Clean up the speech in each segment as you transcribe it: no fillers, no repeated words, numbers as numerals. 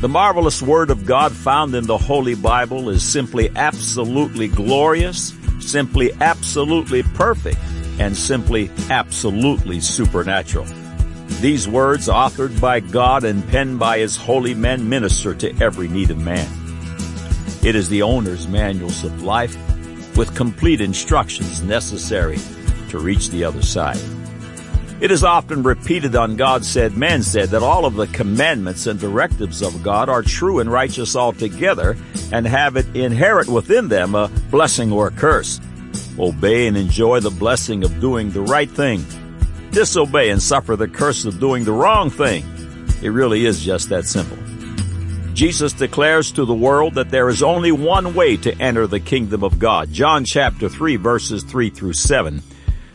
The marvelous Word of God found in the Holy Bible is simply absolutely glorious, simply absolutely perfect, and simply absolutely supernatural. These words, authored by God and penned by His holy men, minister to every need of man. It is the owner's manuals of life with complete instructions necessary to reach the other side. It is often repeated on God Said, Man Said that all of the commandments and directives of God are true and righteous altogether and have it inherent within them a blessing or a curse. Obey and enjoy the blessing of doing the right thing. Disobey and suffer the curse of doing the wrong thing. It really is just that simple. Jesus declares to the world that there is only one way to enter the kingdom of God. John chapter 3, verses 3 through 7.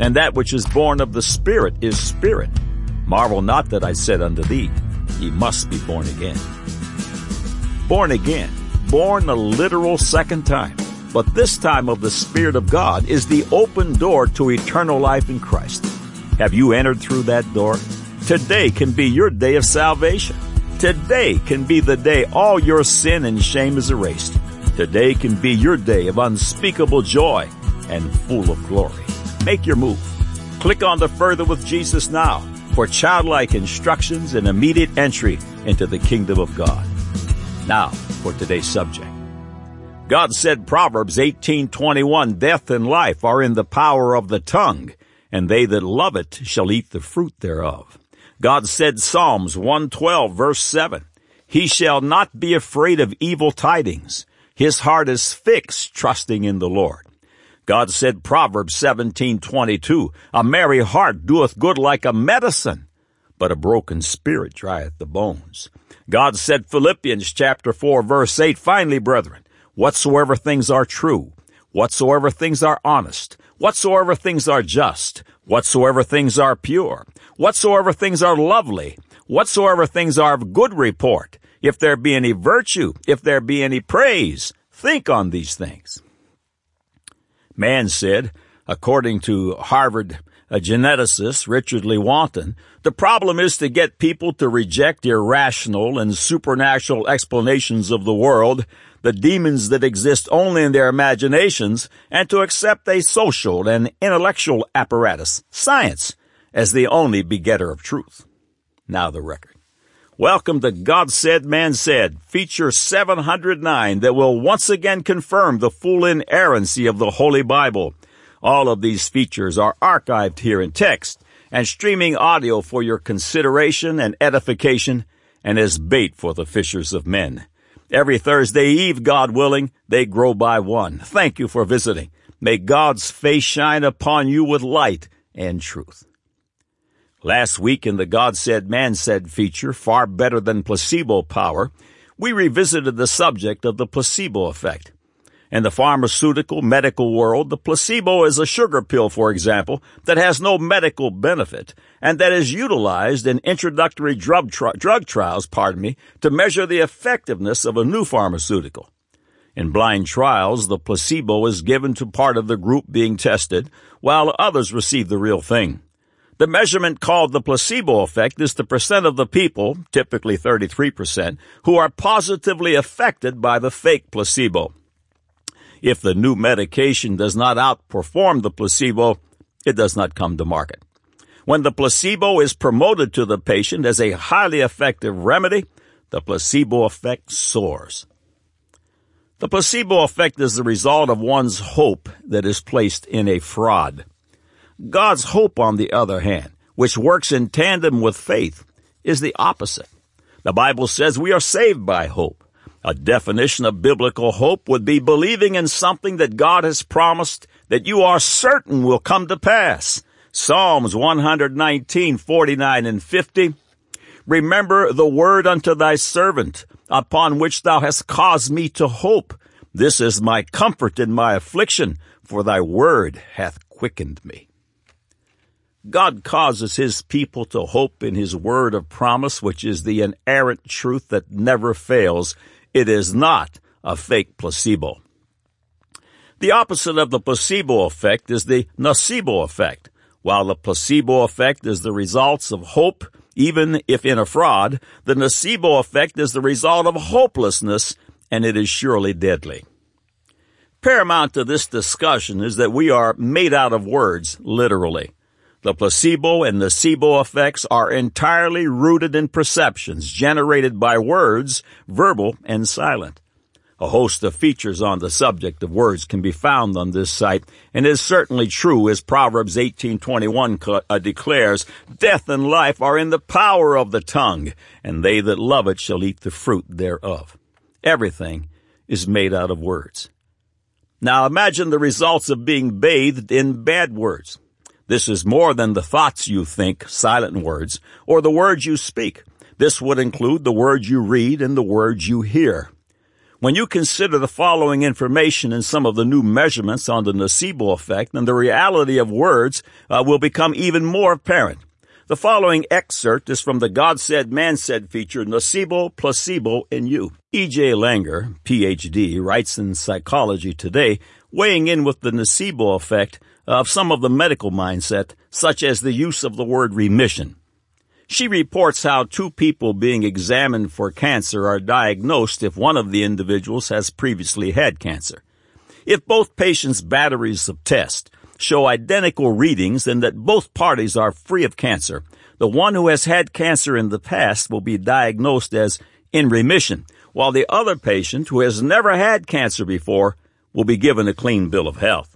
and that which is born of the Spirit is spirit. Marvel not that I said unto thee, ye must be born again. Born again, born a literal second time, but this time of the Spirit of God is the open door to eternal life in Christ. Have you entered through that door? Today can be your day of salvation. Today can be the day all your sin and shame is erased. Today can be your day of unspeakable joy and full of glory. Make your move. Click on the Further with Jesus now for childlike instructions and immediate entry into the kingdom of God. Now for today's subject. God said Proverbs 18:21, Death and life are in the power of the tongue, and they that love it shall eat the fruit thereof. God said Psalms 112, verse 7, He shall not be afraid of evil tidings. His heart is fixed, trusting in the Lord. God said Proverbs 17:22, A merry heart doeth good like a medicine, but a broken spirit drieth the bones. God said Philippians chapter 4, verse 8, Finally, brethren, whatsoever things are true, whatsoever things are honest, whatsoever things are just, whatsoever things are pure, whatsoever things are lovely, whatsoever things are of good report, if there be any virtue, if there be any praise, think on these things. Man said, according to Harvard geneticist Richard Lewontin, the problem is to get people to reject irrational and supernatural explanations of the world, the demons that exist only in their imaginations, and to accept a social and intellectual apparatus, science, as the only begetter of truth. Now the record. Welcome to God Said, Man Said, feature 709 that will once again confirm the full inerrancy of the Holy Bible. All of these features are archived here in text and streaming audio for your consideration and edification and as bait for the fishers of men. Every Thursday eve, God willing, they grow by one. Thank you for visiting. May God's face shine upon you with light and truth. Last week in the God Said, Man Said feature, Far Better Than Placebo Power, we revisited the subject of the placebo effect. In the pharmaceutical medical world, the placebo is a sugar pill, for example, that has no medical benefit and that is utilized in introductory drug trials, to measure the effectiveness of a new pharmaceutical. In blind trials, the placebo is given to part of the group being tested, while others receive the real thing. The measurement called the placebo effect is the percent of the people, typically 33%, who are positively affected by the fake placebo. If the new medication does not outperform the placebo, it does not come to market. When the placebo is promoted to the patient as a highly effective remedy, the placebo effect soars. The placebo effect is the result of one's hope that is placed in a fraud. God's hope, on the other hand, which works in tandem with faith, is the opposite. The Bible says we are saved by hope. A definition of biblical hope would be believing in something that God has promised that you are certain will come to pass. Psalms 119, 49, and 50. Remember the word unto thy servant, upon which thou hast caused me to hope. This is my comfort in my affliction, for thy word hath quickened me." God causes his people to hope in his word of promise, which is the inerrant truth that never fails. It is not a fake placebo. The opposite of the placebo effect is the nocebo effect. While the placebo effect is the results of hope, even if in a fraud, the nocebo effect is the result of hopelessness, and it is surely deadly. Paramount to this discussion is that we are made out of words, literally. The placebo and nocebo effects are entirely rooted in perceptions generated by words, verbal and silent. A host of features on the subject of words can be found on this site, and is certainly true as Proverbs 18:21 declares, "Death and life are in the power of the tongue, and they that love it shall eat the fruit thereof." Everything is made out of words. Now imagine the results of being bathed in bad words. This is more than the thoughts you think, silent words, or the words you speak. This would include the words you read and the words you hear. When you consider the following information in some of the new measurements on the nocebo effect, then the reality of words will become even more apparent. The following excerpt is from the God Said, Man Said feature, Nocebo, Placebo, and You. E.J. Langer, Ph.D., writes in Psychology Today, weighing in with the nocebo effect of some of the medical mindset, such as the use of the word remission. She reports how two people being examined for cancer are diagnosed if one of the individuals has previously had cancer. If both patients' batteries of tests show identical readings and that both parties are free of cancer, the one who has had cancer in the past will be diagnosed as in remission, while the other patient, who has never had cancer before, will be given a clean bill of health.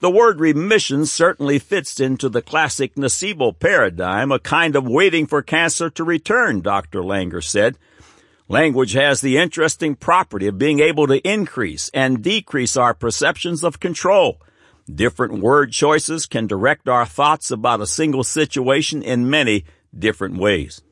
The word remission certainly fits into the classic nocebo paradigm, a kind of waiting for cancer to return, Dr. Langer said. Language has the interesting property of being able to increase and decrease our perceptions of control. Different word choices can direct our thoughts about a single situation in many different ways.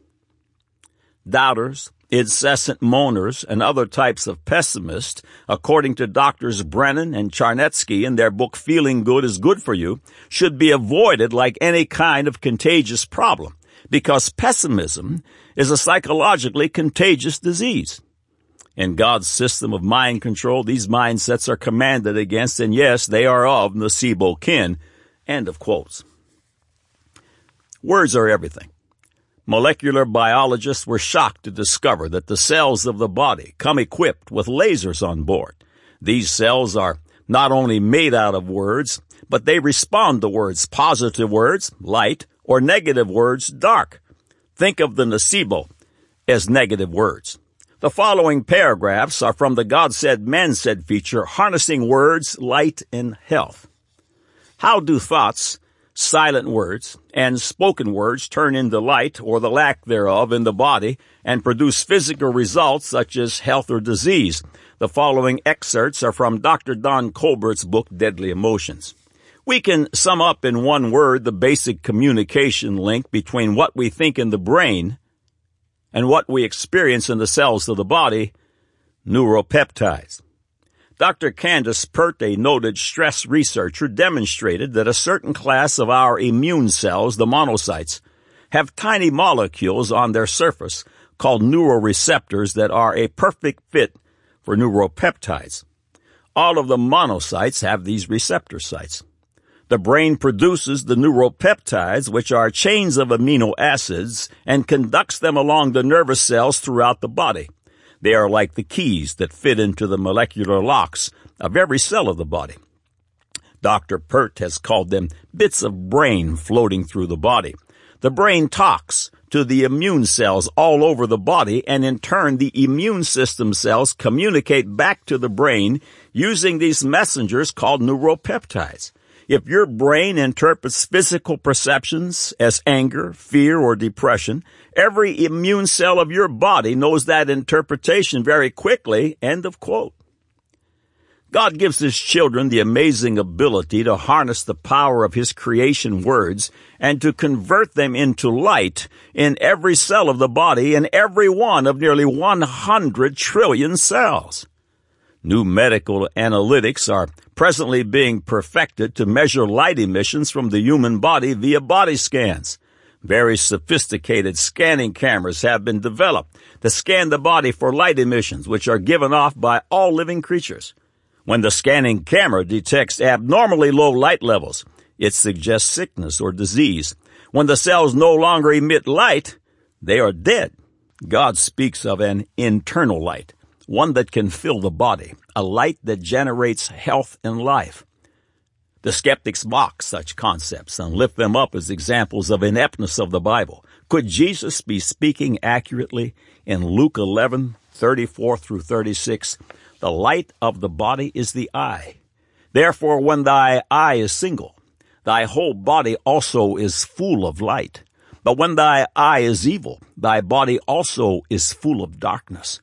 Doubters, incessant moaners, and other types of pessimists, according to Drs. Brennan and Charnetsky in their book Feeling Good is Good for You, should be avoided like any kind of contagious problem, because pessimism is a psychologically contagious disease. In God's system of mind control, these mindsets are commanded against, and yes, they are of nocebo kin. End of quotes. Words are everything. Molecular biologists were shocked to discover that the cells of the body come equipped with lasers on board. These cells are not only made out of words, but they respond to words, positive words, light, or negative words, dark. Think of the nocebo as negative words. The following paragraphs are from the God Said, Man Said feature, Harnessing Words, Light, and Health. How do thoughts, silent words, and spoken words turn into light or the lack thereof in the body and produce physical results such as health or disease? The following excerpts are from Dr. Don Colbert's book, Deadly Emotions. We can sum up in one word the basic communication link between what we think in the brain and what we experience in the cells of the body, neuropeptides. Dr. Candace Pert, a noted stress researcher, demonstrated that a certain class of our immune cells, the monocytes, have tiny molecules on their surface called neuroreceptors that are a perfect fit for neuropeptides. All of the monocytes have these receptor sites. The brain produces the neuropeptides, which are chains of amino acids, and conducts them along the nervous cells throughout the body. They are like the keys that fit into the molecular locks of every cell of the body. Dr. Pert has called them bits of brain floating through the body. The brain talks to the immune cells all over the body, and in turn the immune system cells communicate back to the brain using these messengers called neuropeptides. If your brain interprets physical perceptions as anger, fear, or depression, every immune cell of your body knows that interpretation very quickly, end of quote. God gives His children the amazing ability to harness the power of His creation words and to convert them into light in every cell of the body and every one of nearly 100 trillion cells. New medical analytics are presently being perfected to measure light emissions from the human body via body scans. Very sophisticated scanning cameras have been developed to scan the body for light emissions, which are given off by all living creatures. When the scanning camera detects abnormally low light levels, it suggests sickness or disease. When the cells no longer emit light, they are dead. God speaks of an internal light, one that can fill the body, a light that generates health and life. The skeptics mock such concepts and lift them up as examples of ineptness of the Bible. Could Jesus be speaking accurately in Luke 11:34 through 36? The light of the body is the eye. Therefore, when thy eye is single, thy whole body also is full of light. But when thy eye is evil, thy body also is full of darkness.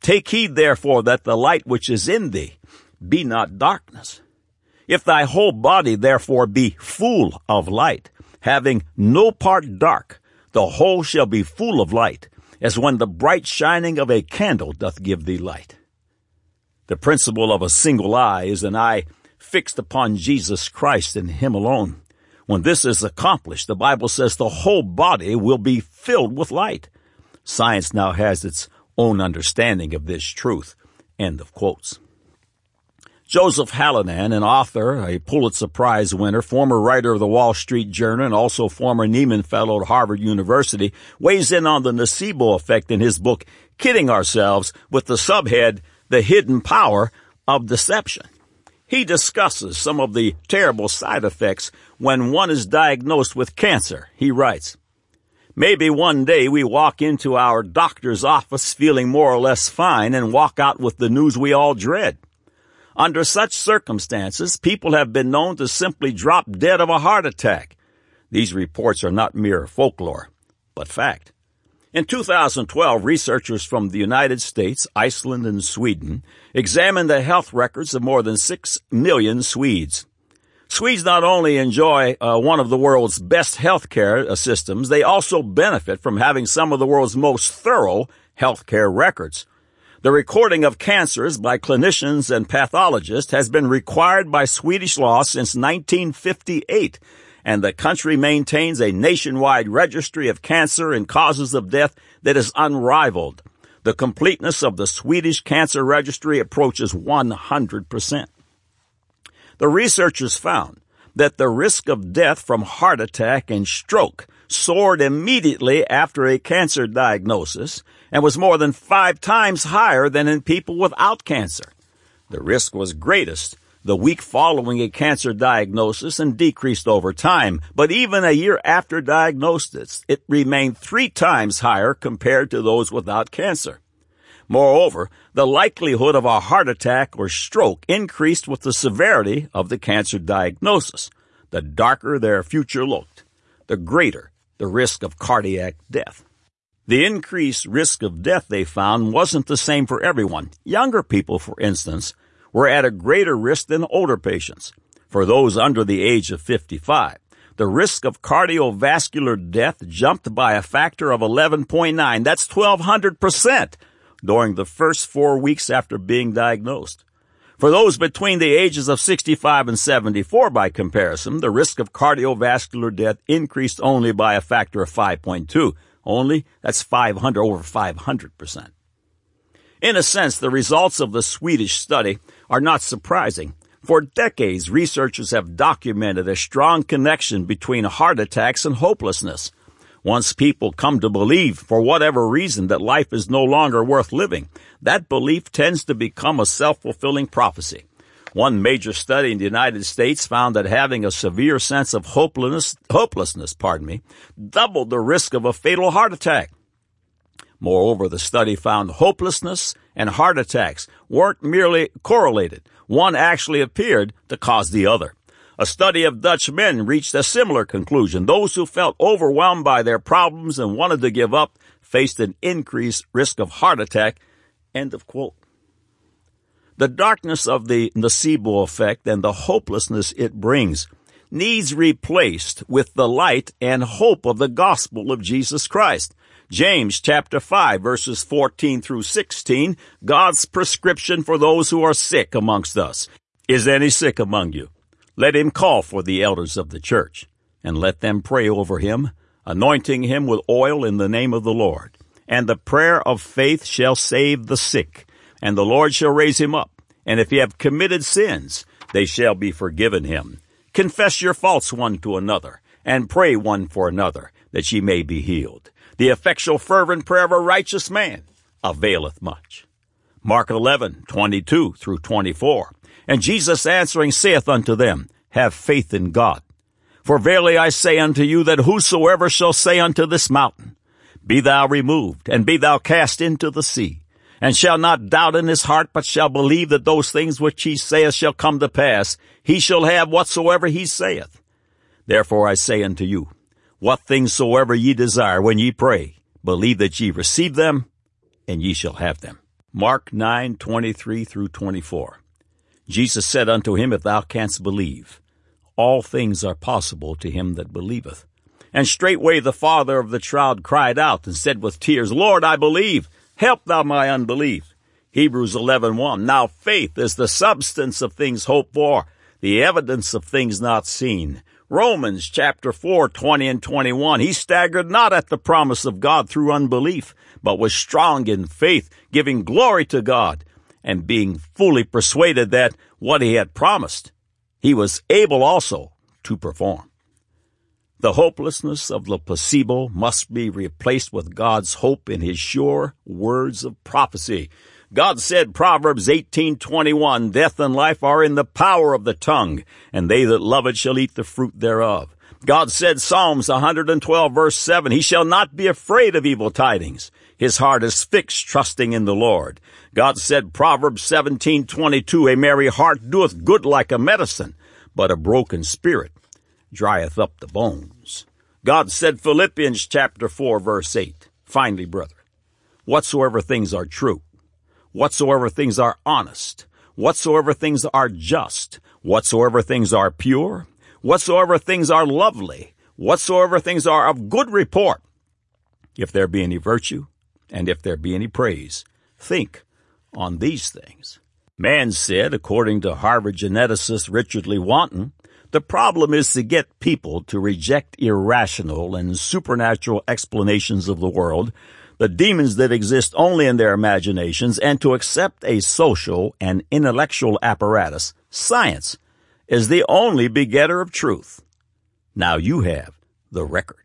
Take heed, therefore, that the light which is in thee be not darkness. If thy whole body, therefore, be full of light, having no part dark, the whole shall be full of light, as when the bright shining of a candle doth give thee light. The principle of a single eye is an eye fixed upon Jesus Christ and Him alone. When this is accomplished, the Bible says the whole body will be filled with light. Science now has its own understanding of this truth." End of quotes. Joseph Hallinan, an author, a Pulitzer Prize winner, former writer of the Wall Street Journal, and also former Nieman Fellow at Harvard University, weighs in on the nocebo effect in his book, Kidding Ourselves, with the subhead, The Hidden Power of Deception. He discusses some of the terrible side effects when one is diagnosed with cancer. He writes, "Maybe one day we walk into our doctor's office feeling more or less fine and walk out with the news we all dread. Under such circumstances, people have been known to simply drop dead of a heart attack. These reports are not mere folklore, but fact." In 2012, researchers from the United States, Iceland, and Sweden examined the health records of more than 6 million Swedes. Swedes not only enjoy one of the world's best healthcare systems, they also benefit from having some of the world's most thorough healthcare records. The recording of cancers by clinicians and pathologists has been required by Swedish law since 1958, and the country maintains a nationwide registry of cancer and causes of death that is unrivaled. The completeness of the Swedish cancer registry approaches 100%. The researchers found that the risk of death from heart attack and stroke soared immediately after a cancer diagnosis and was more than 5 times higher than in people without cancer. The risk was greatest the week following a cancer diagnosis and decreased over time, but even a year after diagnosis, it remained 3 times higher compared to those without cancer. Moreover, the likelihood of a heart attack or stroke increased with the severity of the cancer diagnosis. The darker their future looked, the greater the risk of cardiac death. The increased risk of death, they found, wasn't the same for everyone. Younger people, for instance, were at a greater risk than older patients. For those under the age of 55, the risk of cardiovascular death jumped by a factor of 11.9. That's 1,200%. During the first 4 weeks after being diagnosed. For those between the ages of 65 and 74, by comparison, the risk of cardiovascular death increased only by a factor of 5.2. Only, that's 500, over 500%. In a sense, the results of the Swedish study are not surprising. For decades, researchers have documented a strong connection between heart attacks and hopelessness. Once people come to believe, for whatever reason, that life is no longer worth living, that belief tends to become a self-fulfilling prophecy. One major study in the United States found that having a severe sense of hopelessness, doubled the risk of a fatal heart attack. Moreover, the study found hopelessness and heart attacks weren't merely correlated. One actually appeared to cause the other. A study of Dutch men reached a similar conclusion. Those who felt overwhelmed by their problems and wanted to give up faced an increased risk of heart attack. End of quote. The darkness of the nocebo effect and the hopelessness it brings needs replaced with the light and hope of the gospel of Jesus Christ. James chapter 5, verses 14 through 16, God's prescription for those who are sick amongst us. Is any sick among you? Let him call for the elders of the church, and let them pray over him, anointing him with oil in the name of the Lord. And the prayer of faith shall save the sick, and the Lord shall raise him up. And if he have committed sins, they shall be forgiven him. Confess your faults one to another, and pray one for another, that ye may be healed. The effectual fervent prayer of a righteous man availeth much. Mark 11:22-24. And Jesus answering saith unto them, Have faith in God. For verily I say unto you, that whosoever shall say unto this mountain, Be thou removed, and be thou cast into the sea, and shall not doubt in his heart, but shall believe that those things which he saith shall come to pass, he shall have whatsoever he saith. Therefore I say unto you, what things soever ye desire when ye pray, believe that ye receive them, and ye shall have them. Mark 9:23-24. Jesus said unto him, If thou canst believe, all things are possible to him that believeth. And straightway the father of the child cried out and said with tears, Lord, I believe, help thou my unbelief. Hebrews 11:1. Now faith is the substance of things hoped for, the evidence of things not seen. Romans chapter 4:20-21. He staggered not at the promise of God through unbelief, but was strong in faith, giving glory to God, and being fully persuaded that what he had promised, he was able also to perform. The hopelessness of the placebo must be replaced with God's hope in his sure words of prophecy. God said, Proverbs 18:21, Death and life are in the power of the tongue, and they that love it shall eat the fruit thereof. God said, Psalms 112, verse 7, He shall not be afraid of evil tidings. His heart is fixed, trusting in the Lord. God said, Proverbs 17:22, A merry heart doeth good like a medicine, but a broken spirit drieth up the bones. God said, Philippians chapter 4, verse 8, Finally, brethren, whatsoever things are true, whatsoever things are honest, whatsoever things are just, whatsoever things are pure, whatsoever things are lovely, whatsoever things are of good report, if there be any virtue, and if there be any praise, think on these things. Man said, according to Harvard geneticist Richard Lewontin, the problem is to get people to reject irrational and supernatural explanations of the world, the demons that exist only in their imaginations, and to accept a social and intellectual apparatus, science, as the only begetter of truth. Now you have the record.